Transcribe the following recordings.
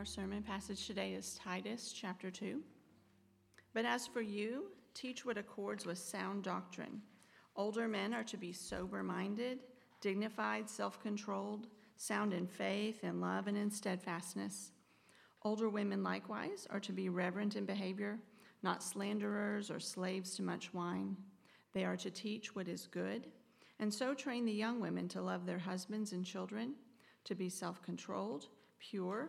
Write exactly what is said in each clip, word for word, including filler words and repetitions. Our sermon passage today is Titus chapter two. But as for you, teach what accords with sound doctrine. Older men are to be sober-minded, dignified, self-controlled, sound in faith, in love, and in steadfastness. Older women likewise are to be reverent in behavior, not slanderers or slaves to much wine. They are to teach what is good, and so train the young women to love their husbands and children, to be self-controlled, pure,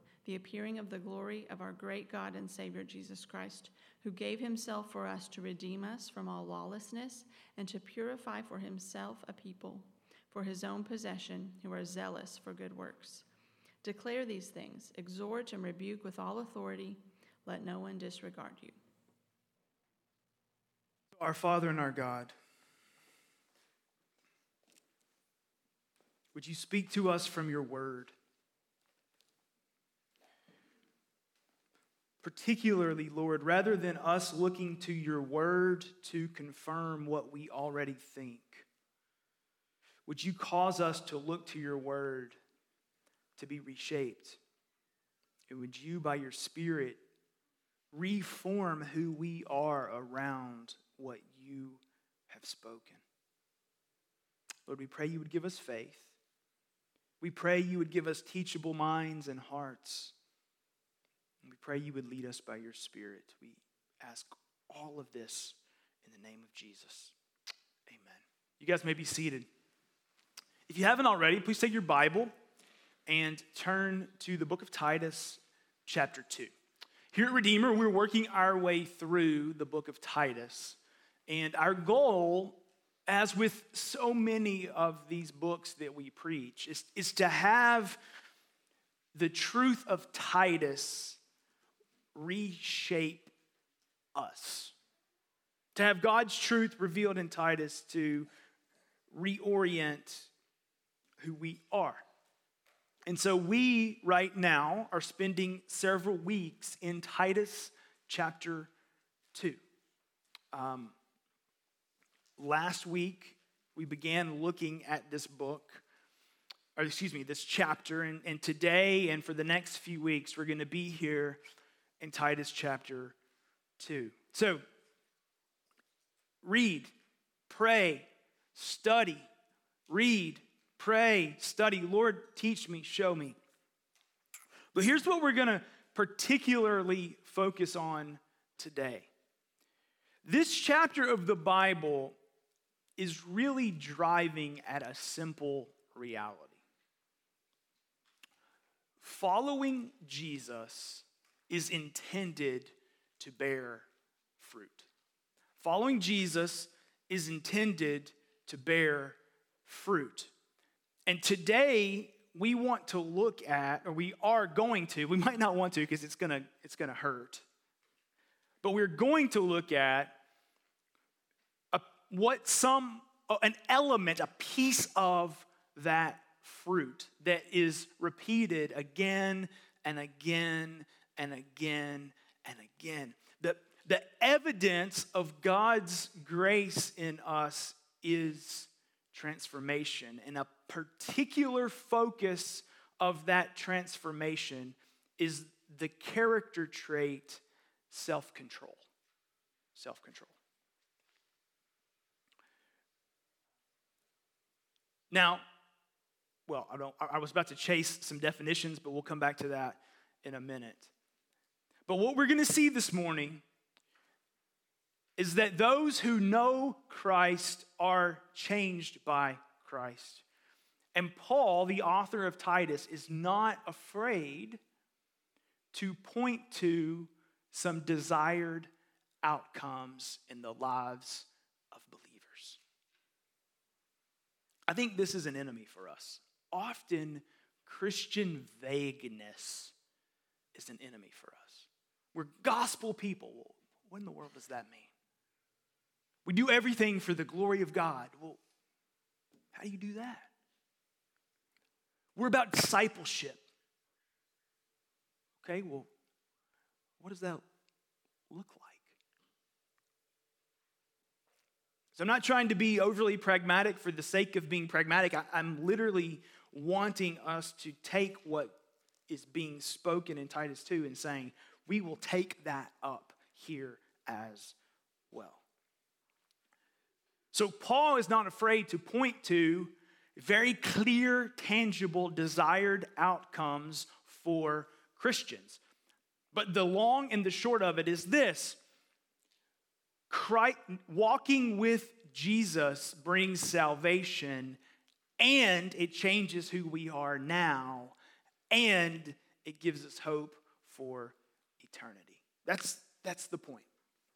the appearing of the glory of our great God and Savior Jesus Christ, who gave himself for us to redeem us from all lawlessness and to purify for himself a people, for his own possession, who are zealous for good works. Declare these things, exhort and rebuke with all authority. Let no one disregard you. Our Father and our God, would you speak to us from your word? Particularly, Lord, rather than us looking to your word to confirm what we already think, would you cause us to look to your word to be reshaped? And would you, by your Spirit, reform who we are around what you have spoken? Lord, we pray you would give us faith. We pray you would give us teachable minds and hearts. We pray you would lead us by your Spirit. We ask all of this in the name of Jesus. Amen. You guys may be seated. If you haven't already, please take your Bible and turn to the book of Titus, chapter two. Here at Redeemer, we're working our way through the book of Titus. And our goal, as with so many of these books that we preach, is, is to have the truth of Titus reshape us. To have God's truth revealed in Titus to reorient who we are. And so we right now are spending several weeks in Titus chapter two. Um, last week we began looking at this book, or excuse me, this chapter, and, and today and for the next few weeks we're going to be here in Titus chapter two. So, read, pray, study, read, pray, study. Lord, teach me, show me. But here's what we're going to particularly focus on today. This chapter of the Bible is really driving at a simple reality. Following Jesus is intended to bear fruit. Following Jesus is intended to bear fruit. And today we want to look at, or we are going to, we might not want to because it's gonna, it's gonna hurt, but we're going to look at a, what some, an element, a piece of that fruit that is repeated again and again and again and again. The, the evidence of God's grace in us is transformation, and a particular focus of that transformation is the character trait self-control. Self-control. Now, well, I don't. I was about to chase some definitions, but we'll come back to that in a minute. But what we're going to see this morning is that those who know Christ are changed by Christ. And Paul, the author of Titus, is not afraid to point to some desired outcomes in the lives of believers. I think this is an enemy for us. Often, Christian vagueness is an enemy for us. We're gospel people. Well, what in the world does that mean? We do everything for the glory of God. Well, how do you do that? We're about discipleship. Okay, well, what does that look like? So I'm not trying to be overly pragmatic for the sake of being pragmatic. I, I'm literally wanting us to take what is being spoken in Titus two and saying, we will take that up here as well. So Paul is not afraid to point to very clear, tangible, desired outcomes for Christians. But the long and the short of it is this. Christ, walking with Jesus brings salvation, and it changes who we are now, and it gives us hope for eternity. That's, that's the point.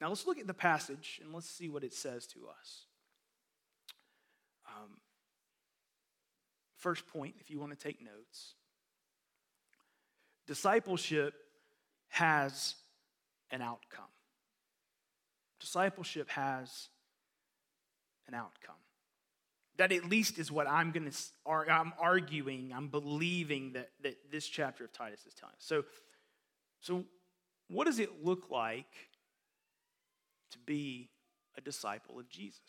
Now let's look at the passage, and let's see what it says to us. Um, first point, if you want to take notes, discipleship has an outcome. Discipleship has an outcome. That at least is what I'm going to, I'm arguing, I'm believing that, that this chapter of Titus is telling us. So, so what does it look like to be a disciple of Jesus?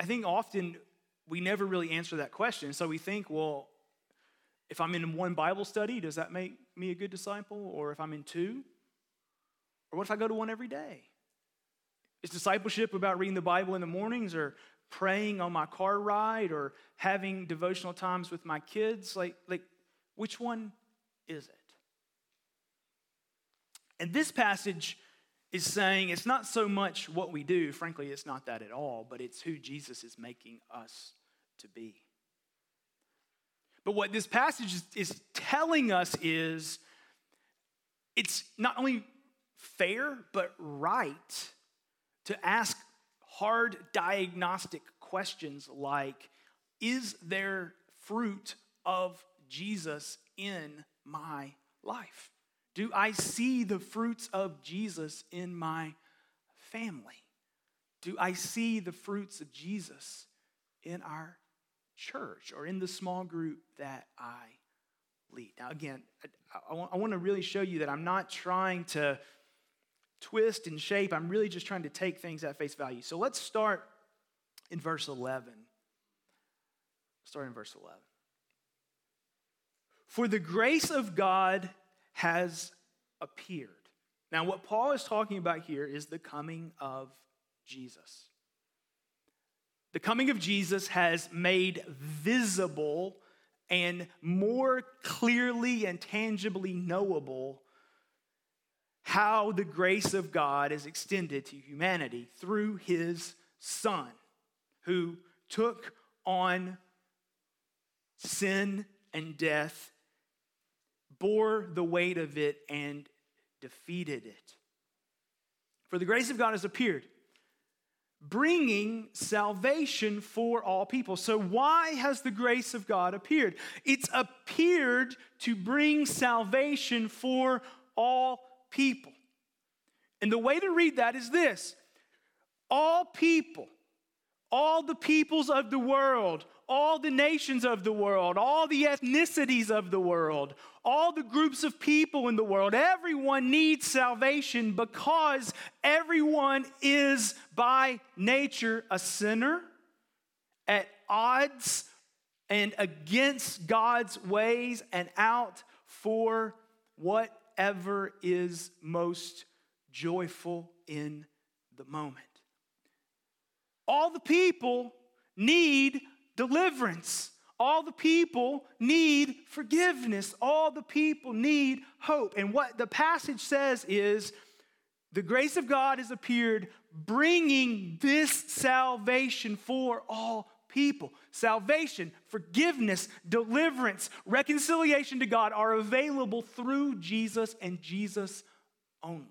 I think often we never really answer that question. So we think, well, if I'm in one Bible study, does that make me a good disciple? Or if I'm in two? Or what if I go to one every day? Is discipleship about reading the Bible in the mornings or praying on my car ride or having devotional times with my kids? Like, like which one is it? And this passage is saying it's not so much what we do, frankly, it's not that at all, but it's who Jesus is making us to be. But what this passage is, is telling us is it's not only fair, but right to ask hard diagnostic questions like, is there fruit of Jesus in my life? Do I see the fruits of Jesus in my family? Do I see the fruits of Jesus in our church or in the small group that I lead? Now, again, I, I want to really show you that I'm not trying to twist and shape. I'm really just trying to take things at face value. So let's start in verse eleven. Start in verse eleven. For the grace of God has appeared. Now, what Paul is talking about here is the coming of Jesus. The coming of Jesus has made visible and more clearly and tangibly knowable how the grace of God is extended to humanity through his Son, who took on sin and death, bore the weight of it, and defeated it. For the grace of God has appeared, bringing salvation for all people. So why has the grace of God appeared? It's appeared to bring salvation for all people. And the way to read that is this. All people, all the peoples of the world, all the nations of the world, all the ethnicities of the world, all the groups of people in the world, everyone needs salvation because everyone is by nature a sinner at odds and against God's ways and out for whatever is most joyful in the moment. All the people need deliverance. All the people need forgiveness. All the people need hope. And what the passage says is The grace of God has appeared, bringing this salvation for all people. Salvation, forgiveness, deliverance, reconciliation to God are available through Jesus and Jesus only.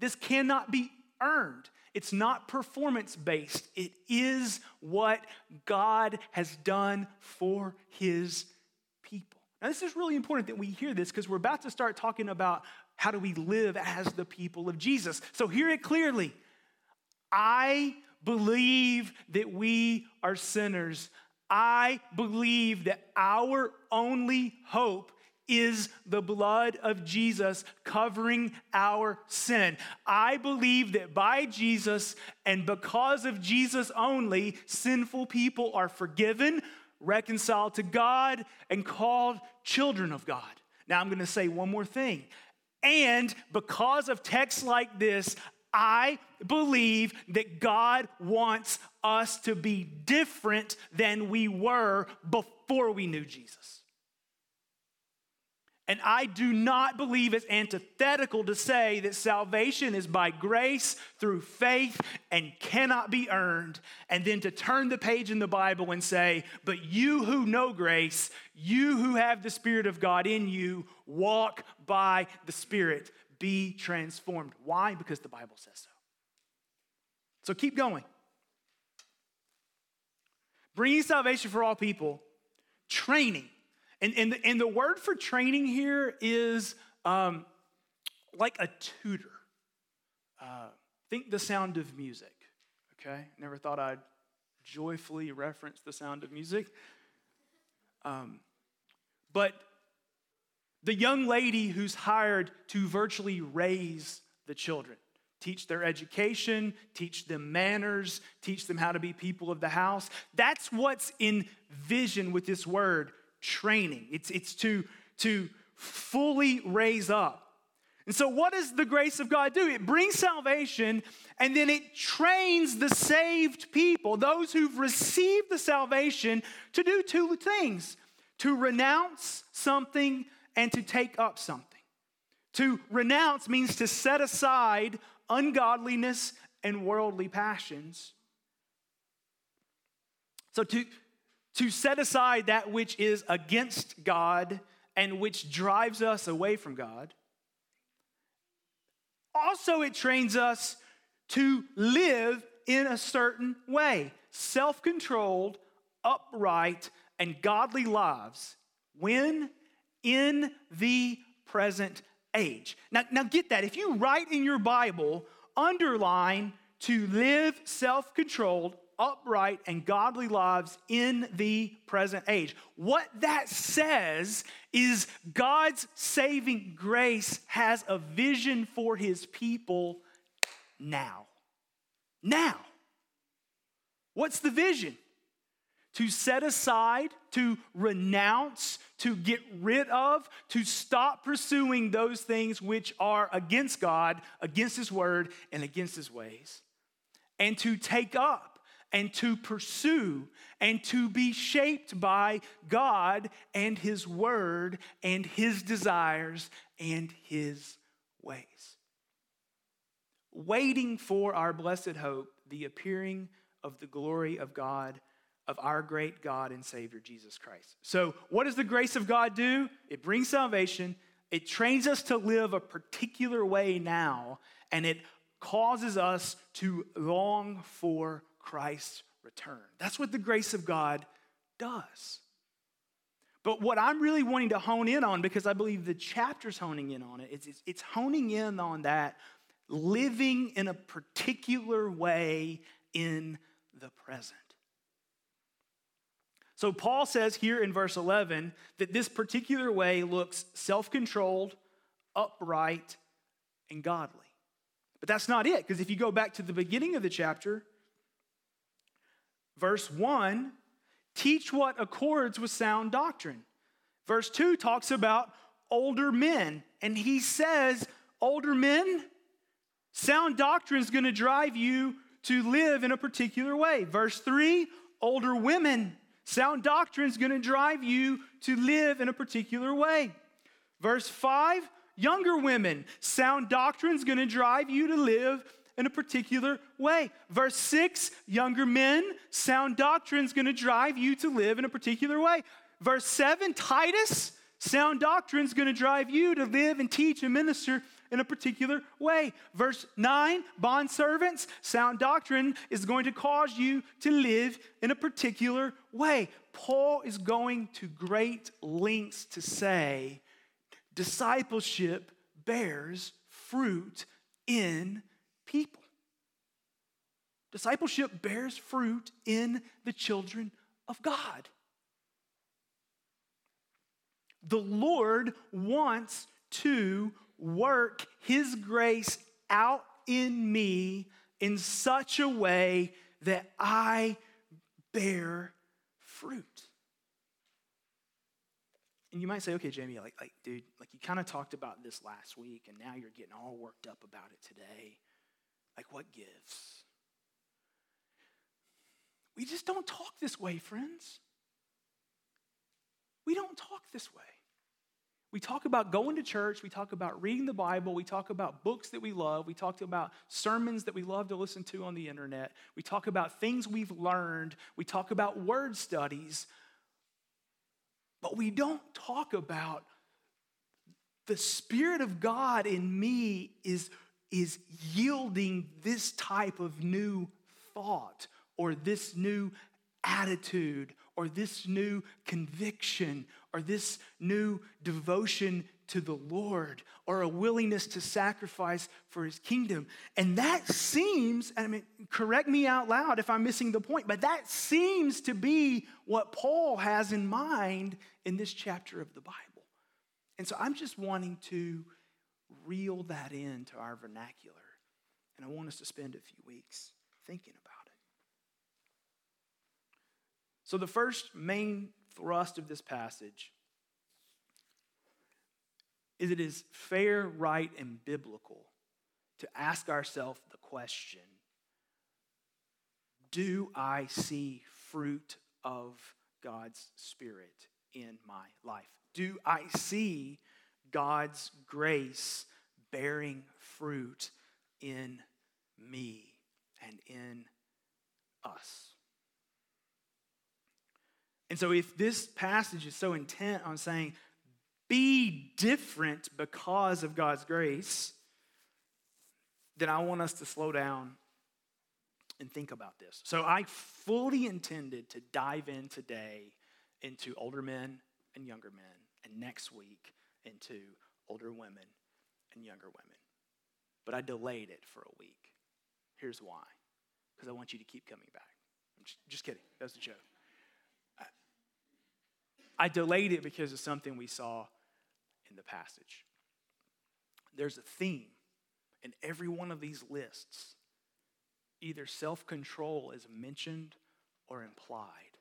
This cannot be earned. It's not performance-based. It is what God has done for his people. Now, this is really important that we hear this because we're about to start talking about how do we live as the people of Jesus. So hear it clearly. I believe that we are sinners. I believe that our only hope is the blood of Jesus covering our sin. I believe that by Jesus and because of Jesus only, sinful people are forgiven, reconciled to God, and called children of God. Now I'm going to say one more thing. And because of texts like this, I believe that God wants us to be different than we were before we knew Jesus. And I do not believe it's antithetical to say that salvation is by grace through faith and cannot be earned, and then to turn the page in the Bible and say, but you who know grace, you who have the Spirit of God in you, walk by the Spirit, be transformed. Why? Because the Bible says so. So keep going. Bringing salvation for all people, training. And, and, the, and the word for training here is um, like a tutor. Uh, think The Sound of Music, okay? Never thought I'd joyfully reference The Sound of Music. Um, but the young lady who's hired to virtually raise the children, teach their education, teach them manners, teach them how to be people of the house. That's what's envisioned with this word, training. It's, it's to, to fully raise up. And so what does the grace of God do? It brings salvation, and then it trains the saved people, those who've received the salvation, to do two things: to renounce something and to take up something. To renounce means to set aside ungodliness and worldly passions. So to To set aside that which is against God and which drives us away from God. Also, it trains us to live in a certain way, self-controlled, upright, and godly lives when in the present age. Now, now get that. If you write in your Bible, underline to live self-controlled, upright and godly lives in the present age. What that says is God's saving grace has a vision for his people now. Now. What's the vision? To set aside, to renounce, to get rid of, to stop pursuing those things which are against God, against his word, and against his ways, and to take up, and to pursue, and to be shaped by God and his word and his desires and his ways. Waiting for our blessed hope, the appearing of the glory of God, of our great God and Savior, Jesus Christ. So what does the grace of God do? It brings salvation. It trains us to live a particular way now, and it causes us to long for Christ's return. That's what the grace of God does. But what I'm really wanting to hone in on, because I believe the chapter's honing in on it, it's, it's, it's honing in on that living in a particular way in the present. So Paul says here in verse eleven that this particular way looks self-controlled, upright, and godly. But that's not it, because if you go back to the beginning of the chapter, verse one, teach what accords with sound doctrine. Verse two talks about older men. And he says, older men, sound doctrine is going to drive you to live in a particular way. Verse three, older women, sound doctrine is going to drive you to live in a particular way. Verse five, younger women. Sound doctrine's going to drive you to live in a particular way. Verse six, younger men, sound doctrine's going to drive you to live in a particular way. Verse seven, Titus, sound doctrine's going to drive you to live and teach and minister in a particular way. Verse nine, bondservants, sound doctrine is going to cause you to live in a particular way. Paul is going to great lengths to say discipleship bears fruit in people. Discipleship bears fruit in the children of God. The Lord wants to work his grace out in me in such a way that I bear fruit. And you might say, okay, Jamie, like, like dude, like you kind of talked about this last week and now you're getting all worked up about it today. Like, what gives? We just don't talk this way, friends. We don't talk this way. We talk about going to church. We talk about reading the Bible. We talk about books that we love. We talk about sermons that we love to listen to on the internet. We talk about things we've learned. We talk about word studies. But we don't talk about the Spirit of God in me is, is yielding this type of new thought or this new attitude or this new conviction, or this new devotion to the Lord, or a willingness to sacrifice for his kingdom. And that seems, I mean, correct me out loud if I'm missing the point, but that seems to be what Paul has in mind in this chapter of the Bible. And so I'm just wanting to reel that into our vernacular. And I want us to spend a few weeks thinking about it. So the first main thrust of this passage is it is fair, right, and biblical to ask ourselves the question, do I see fruit of God's Spirit in my life? Do I see God's grace bearing fruit in me and in us? And so if this passage is so intent on saying, be different because of God's grace, then I want us to slow down and think about this. So I fully intended to dive in today into older men and younger men, and next week into older women and younger women. But I delayed it for a week. Here's why. Because I want you to keep coming back. I'm just, just kidding. That was a joke. I delayed it because of something we saw in the passage. There's a theme in every one of these lists. Either self-control is mentioned or implied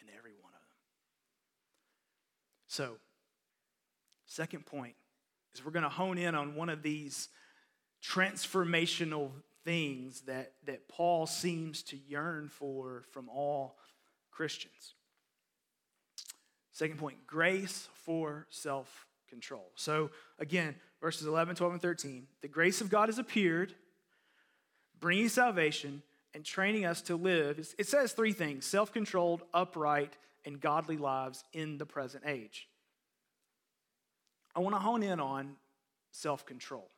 in every one of them. So, second point is we're going to hone in on one of these transformational things that, that Paul seems to yearn for from all Christians. Second point, grace for self-control. So again, verses eleven, twelve, and thirteen. The grace of God has appeared, bringing salvation and training us to live. It says three things, self-controlled, upright, and godly lives in the present age. I want to hone in on self-control.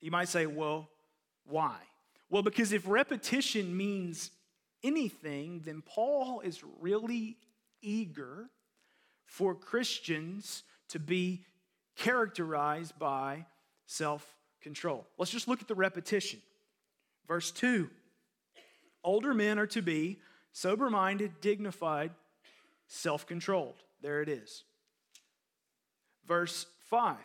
You might say, well, why? Well, because if repetition means anything, then Paul is really eager for Christians to be characterized by self-control. Let's just look at the repetition. Verse two, older men are to be sober-minded, dignified, self-controlled. There it is. Verse five,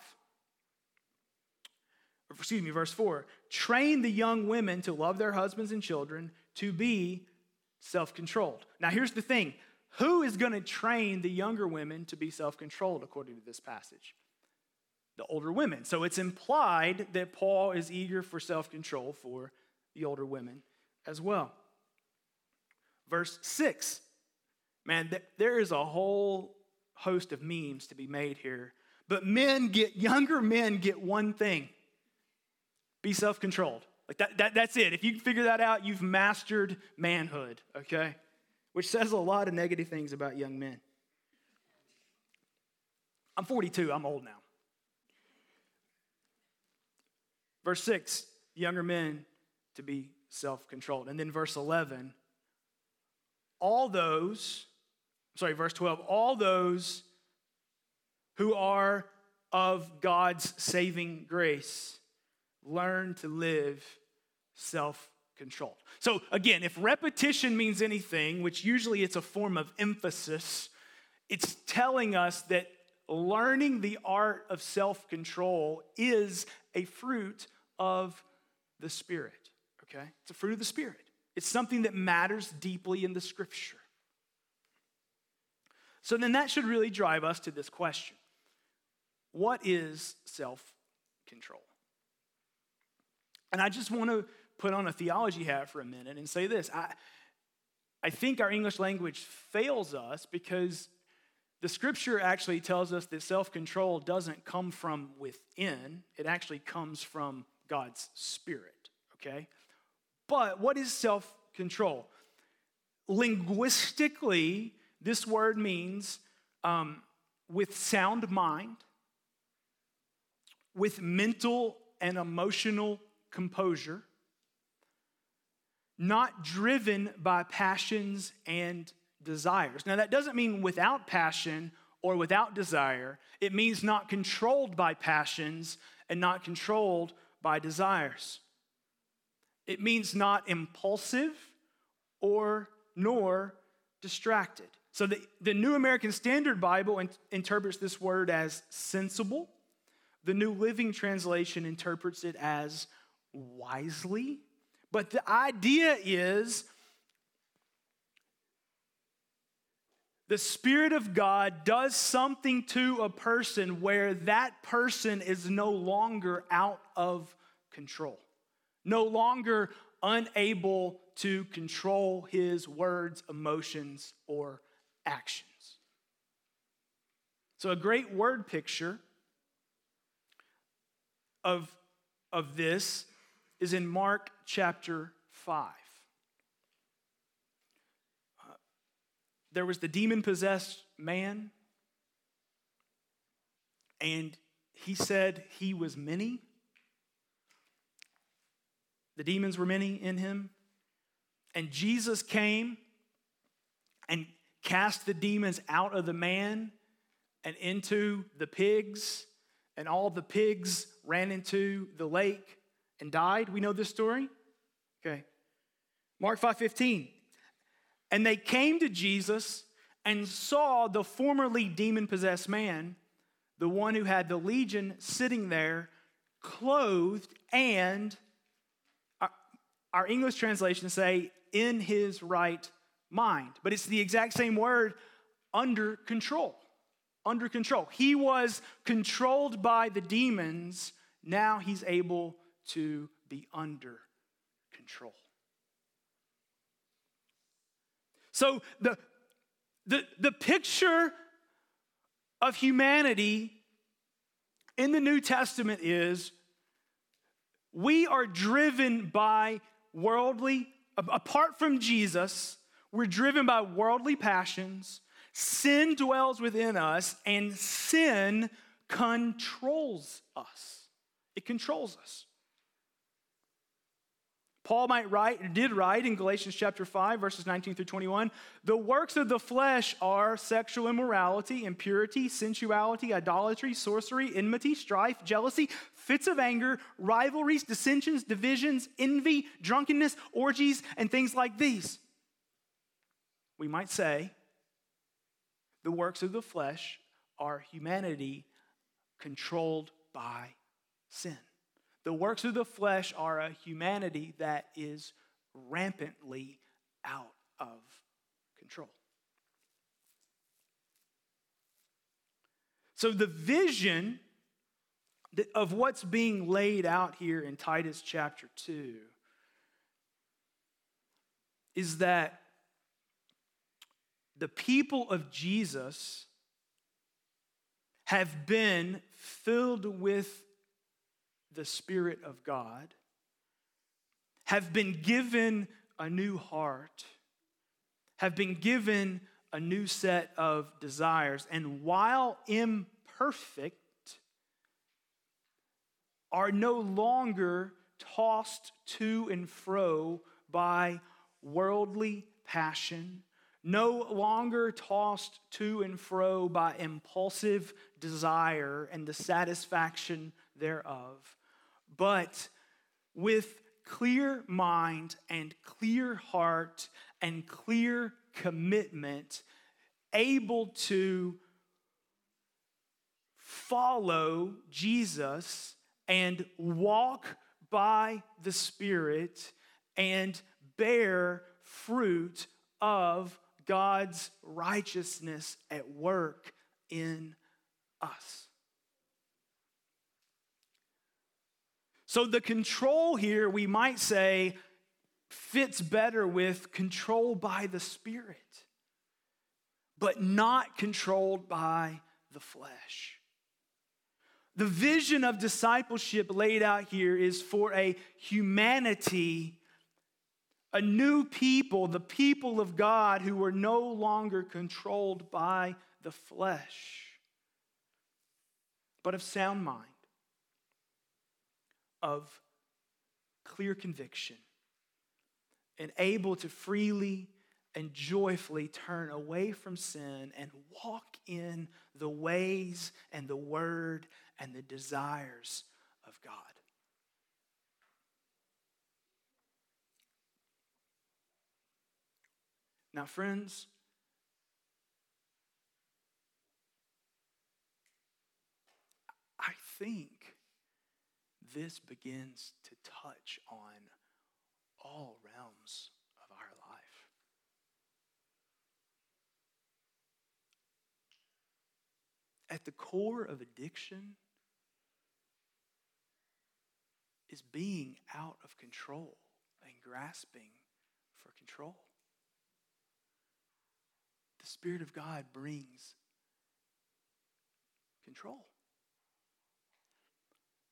excuse me, verse four, train the young women to love their husbands and children to be self-controlled. Now here's the thing. Who is going to train the younger women to be self-controlled according to this passage? The older women. So it's implied that Paul is eager for self-control for the older women as well. Verse six. Man, th- there is a whole host of memes to be made here. But men get, younger men get one thing. Be self-controlled. Like that, that, that's it. If you figure that out, you've mastered manhood, okay? Which says a lot of negative things about young men. I'm forty-two, I'm old now. Verse six, younger men to be self-controlled. And then verse eleven, all those, sorry, verse twelve, all those who are of God's saving grace learn to live self-controlled. So again, if repetition means anything, which usually it's a form of emphasis, it's telling us that learning the art of self-control is a fruit of the Spirit, okay? It's a fruit of the Spirit. It's something that matters deeply in the Scripture. So then that should really drive us to this question. What is self-control? And I just want to put on a theology hat for a minute and say this. I, I think our English language fails us because the Scripture actually tells us that self-control doesn't come from within. It actually comes from God's Spirit, okay? But what is self-control? Linguistically, this word means um, with sound mind, with mental and emotional composure, not driven by passions and desires. Now, that doesn't mean without passion or without desire. It means not controlled by passions and not controlled by desires. It means not impulsive or nor distracted. So the, the New American Standard Bible in, interprets this word as sensible. The New Living Translation interprets it as wisely. But the idea is the Spirit of God does something to a person where that person is no longer out of control, no longer unable to control his words, emotions, or actions. So a great word picture of, of this is in Mark chapter five. Uh, there was the demon-possessed man, and he said he was many. The demons were many in him. And Jesus came and cast the demons out of the man and into the pigs, and all the pigs ran into the lake and died. We know this story. Okay. Mark five fifteen. And they came to Jesus and saw the formerly demon-possessed man, the one who had the legion, sitting there, clothed and, our, our English translations say, in his right mind. But it's the exact same word, under control. Under control. He was controlled by the demons. Now he's able to be under control. So the, the, the picture of humanity in the New Testament is we are driven by worldly, apart from Jesus, we're driven by worldly passions. Sin dwells within us, and sin controls us. It controls us. Paul might write, or did write in Galatians chapter five, verses nineteen through twenty-one, the works of the flesh are sexual immorality, impurity, sensuality, idolatry, sorcery, enmity, strife, jealousy, fits of anger, rivalries, dissensions, divisions, envy, drunkenness, orgies, and things like these. We might say the works of the flesh are humanity controlled by sin. The works of the flesh are a humanity that is rampantly out of control. So the vision of what's being laid out here in Titus chapter two is that the people of Jesus have been filled with the Spirit of God, have been given a new heart, have been given a new set of desires, and while imperfect, are no longer tossed to and fro by worldly passion, no longer tossed to and fro by impulsive desire and the satisfaction thereof, but with clear mind and clear heart and clear commitment, able to follow Jesus and walk by the Spirit and bear fruit of God's righteousness at work in us. So the control here, we might say, fits better with control by the Spirit, but not controlled by the flesh. The vision of discipleship laid out here is for a humanity, a new people, the people of God who are no longer controlled by the flesh, but of sound mind, of clear conviction, and able to freely and joyfully turn away from sin and walk in the ways and the word and the desires of God. Now, friends, I think this begins to touch on all realms of our life. At the core of addiction is being out of control and grasping for control. The Spirit of God brings control.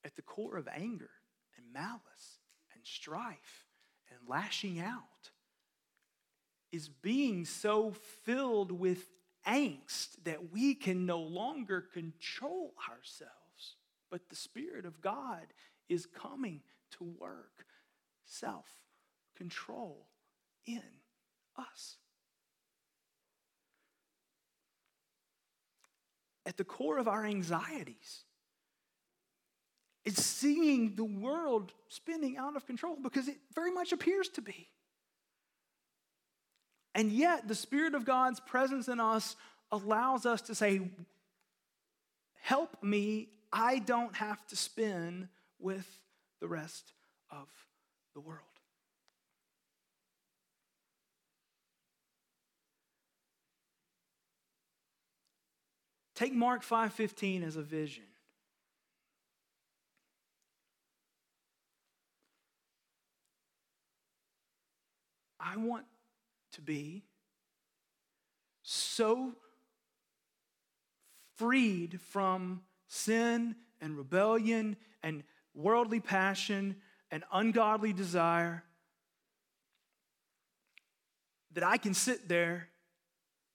At the core of anger and malice and strife and lashing out is being so filled with angst that we can no longer control ourselves, but the Spirit of God is coming to work self-control in us. At the core of our anxieties is seeing the world spinning out of control, because it very much appears to be. And yet, the Spirit of God's presence in us allows us to say, help me, I don't have to spin with the rest of the world. Take Mark five fifteen as a vision. I want to be so freed from sin and rebellion and worldly passion and ungodly desire that I can sit there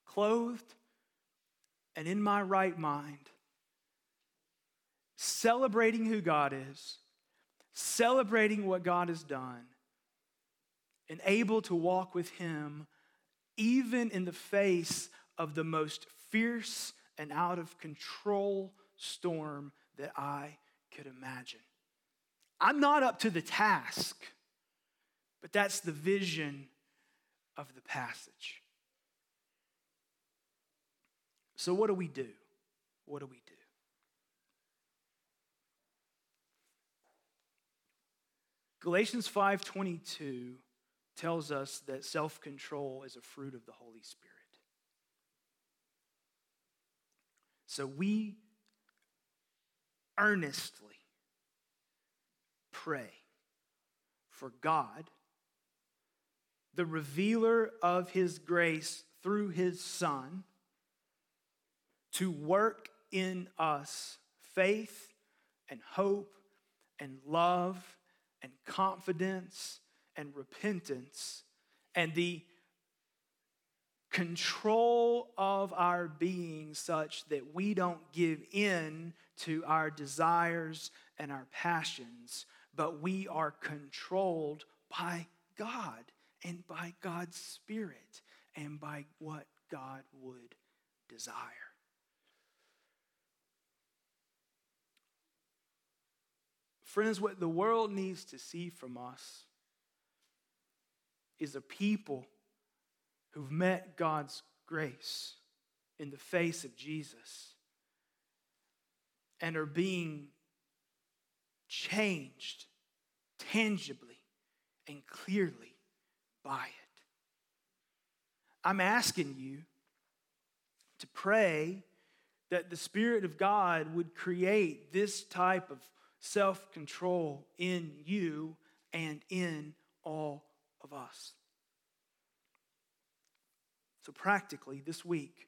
clothed and in my right mind, celebrating who God is, celebrating what God has done, and able to walk with Him even in the face of the most fierce and out of control storm that I could imagine. I'm not up to the task, but that's the vision of the passage. So what do we do? What do we do? Galatians five twenty-two tells us that self-control is a fruit of the Holy Spirit. So we earnestly pray for God, the revealer of His grace through His Son, to work in us faith and hope and love and confidence and repentance and the control of our being such that we don't give in to our desires and our passions, but we are controlled by God and by God's Spirit and by what God would desire. Friends, what the world needs to see from us is a people who've met God's grace in the face of Jesus and are being changed tangibly and clearly by it. I'm asking you to pray that the Spirit of God would create this type of self-control in you and in all of us. So practically, this week,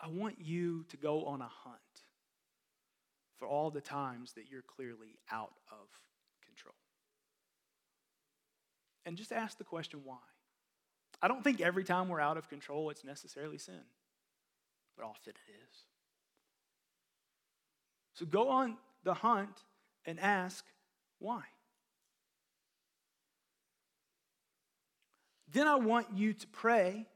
I want you to go on a hunt for all the times that you're clearly out of control. And just ask the question, why? I don't think every time we're out of control, it's necessarily sin. But often it is. So go on the hunt and ask, why? Then I want you to pray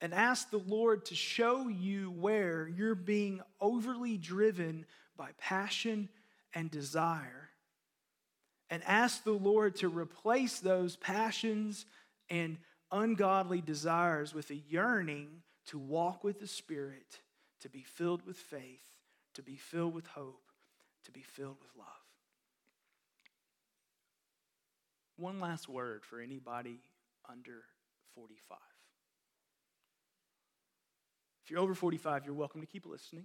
and ask the Lord to show you where you're being overly driven by passion and desire. And ask the Lord to replace those passions and ungodly desires with a yearning to walk with the Spirit, to be filled with faith, to be filled with hope, to be filled with love. One last word for anybody under forty-five. If you're over forty-five, you're welcome to keep listening.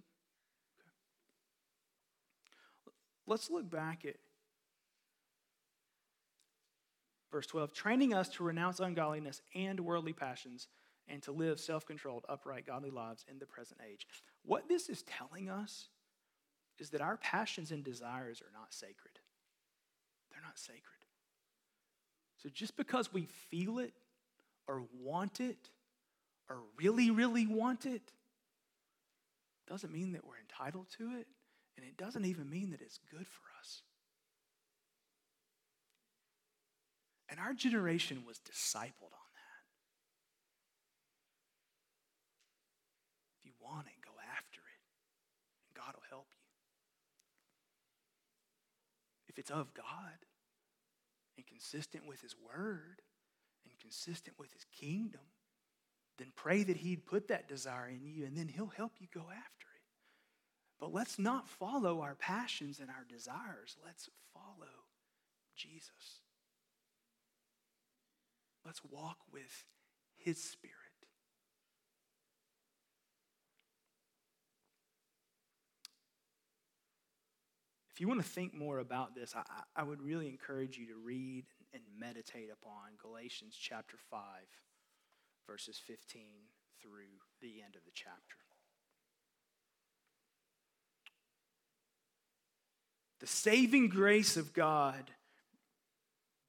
Okay. Let's look back at verse twelve. Training us to renounce ungodliness and worldly passions and to live self-controlled, upright, godly lives in the present age. What this is telling us is that our passions and desires are not sacred. They're not sacred. So just because we feel it or want it or really, really want it doesn't mean that we're entitled to it, and it doesn't even mean that it's good for us. And our generation was discipled on that. If you want it, go after it, and God will help you. If it's of God, and consistent with his word, and consistent with his kingdom, then pray that he'd put that desire in you, and then he'll help you go after it. But let's not follow our passions and our desires. Let's follow Jesus. Let's walk with his Spirit. If you want to think more about this, I, I would really encourage you to read and meditate upon Galatians chapter five, verses fifteen through the end of the chapter. The saving grace of God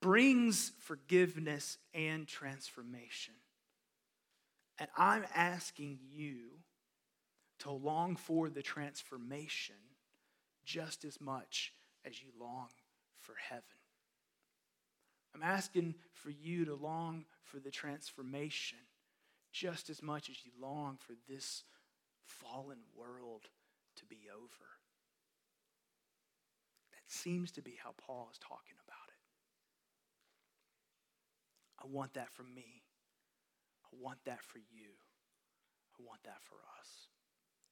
brings forgiveness and transformation. And I'm asking you to long for the transformation just as much as you long for heaven. I'm asking for you to long for the transformation just as much as you long for this fallen world to be over. That seems to be how Paul is talking about it. I want that for me. I want that for you. I want that for us.